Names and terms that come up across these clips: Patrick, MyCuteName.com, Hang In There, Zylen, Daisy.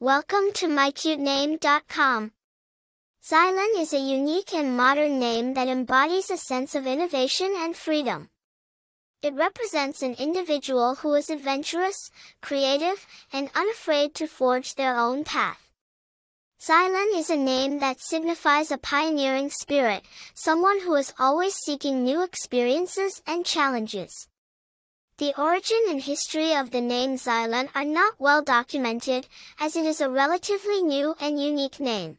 Welcome to MyCuteName.com. Zylen is a unique and modern name that embodies a sense of innovation and freedom. It represents an individual who is adventurous, creative, and unafraid to forge their own path. Zylen is a name that signifies a pioneering spirit, someone who is always seeking new experiences and challenges. The origin and history of the name Zylen are not well documented, as it is a relatively new and unique name.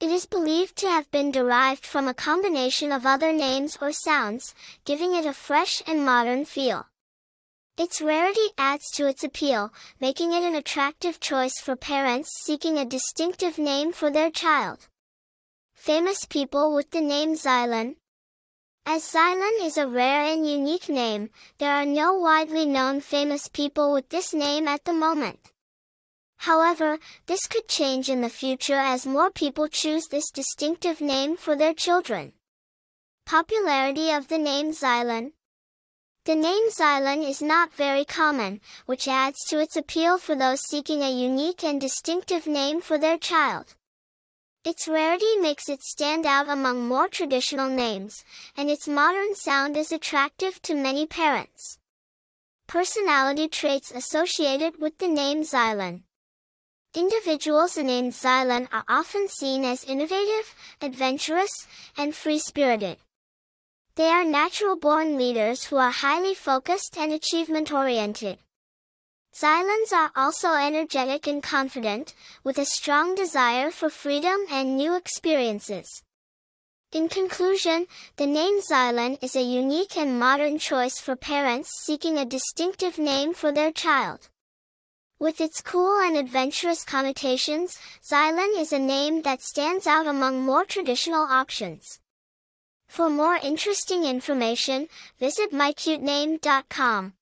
It is believed to have been derived from a combination of other names or sounds, giving it a fresh and modern feel. Its rarity adds to its appeal, making it an attractive choice for parents seeking a distinctive name for their child. Famous people with the name Zylen. As Zylen is a rare and unique name, there are no widely known famous people with this name at the moment. However, this could change in the future as more people choose this distinctive name for their children. Popularity of the name Zylen. The name Zylen is not very common, which adds to its appeal for those seeking a unique and distinctive name for their child. Its rarity makes it stand out among more traditional names, and its modern sound is attractive to many parents. Personality traits associated with the name Zylen. Individuals named Zylen are often seen as innovative, adventurous, and free-spirited. They are natural-born leaders who are highly focused and achievement-oriented. Zylens are also energetic and confident, with a strong desire for freedom and new experiences. In conclusion, the name Zylen is a unique and modern choice for parents seeking a distinctive name for their child. With its cool and adventurous connotations, Zylen is a name that stands out among more traditional options. For more interesting information, visit MyCuteName.com.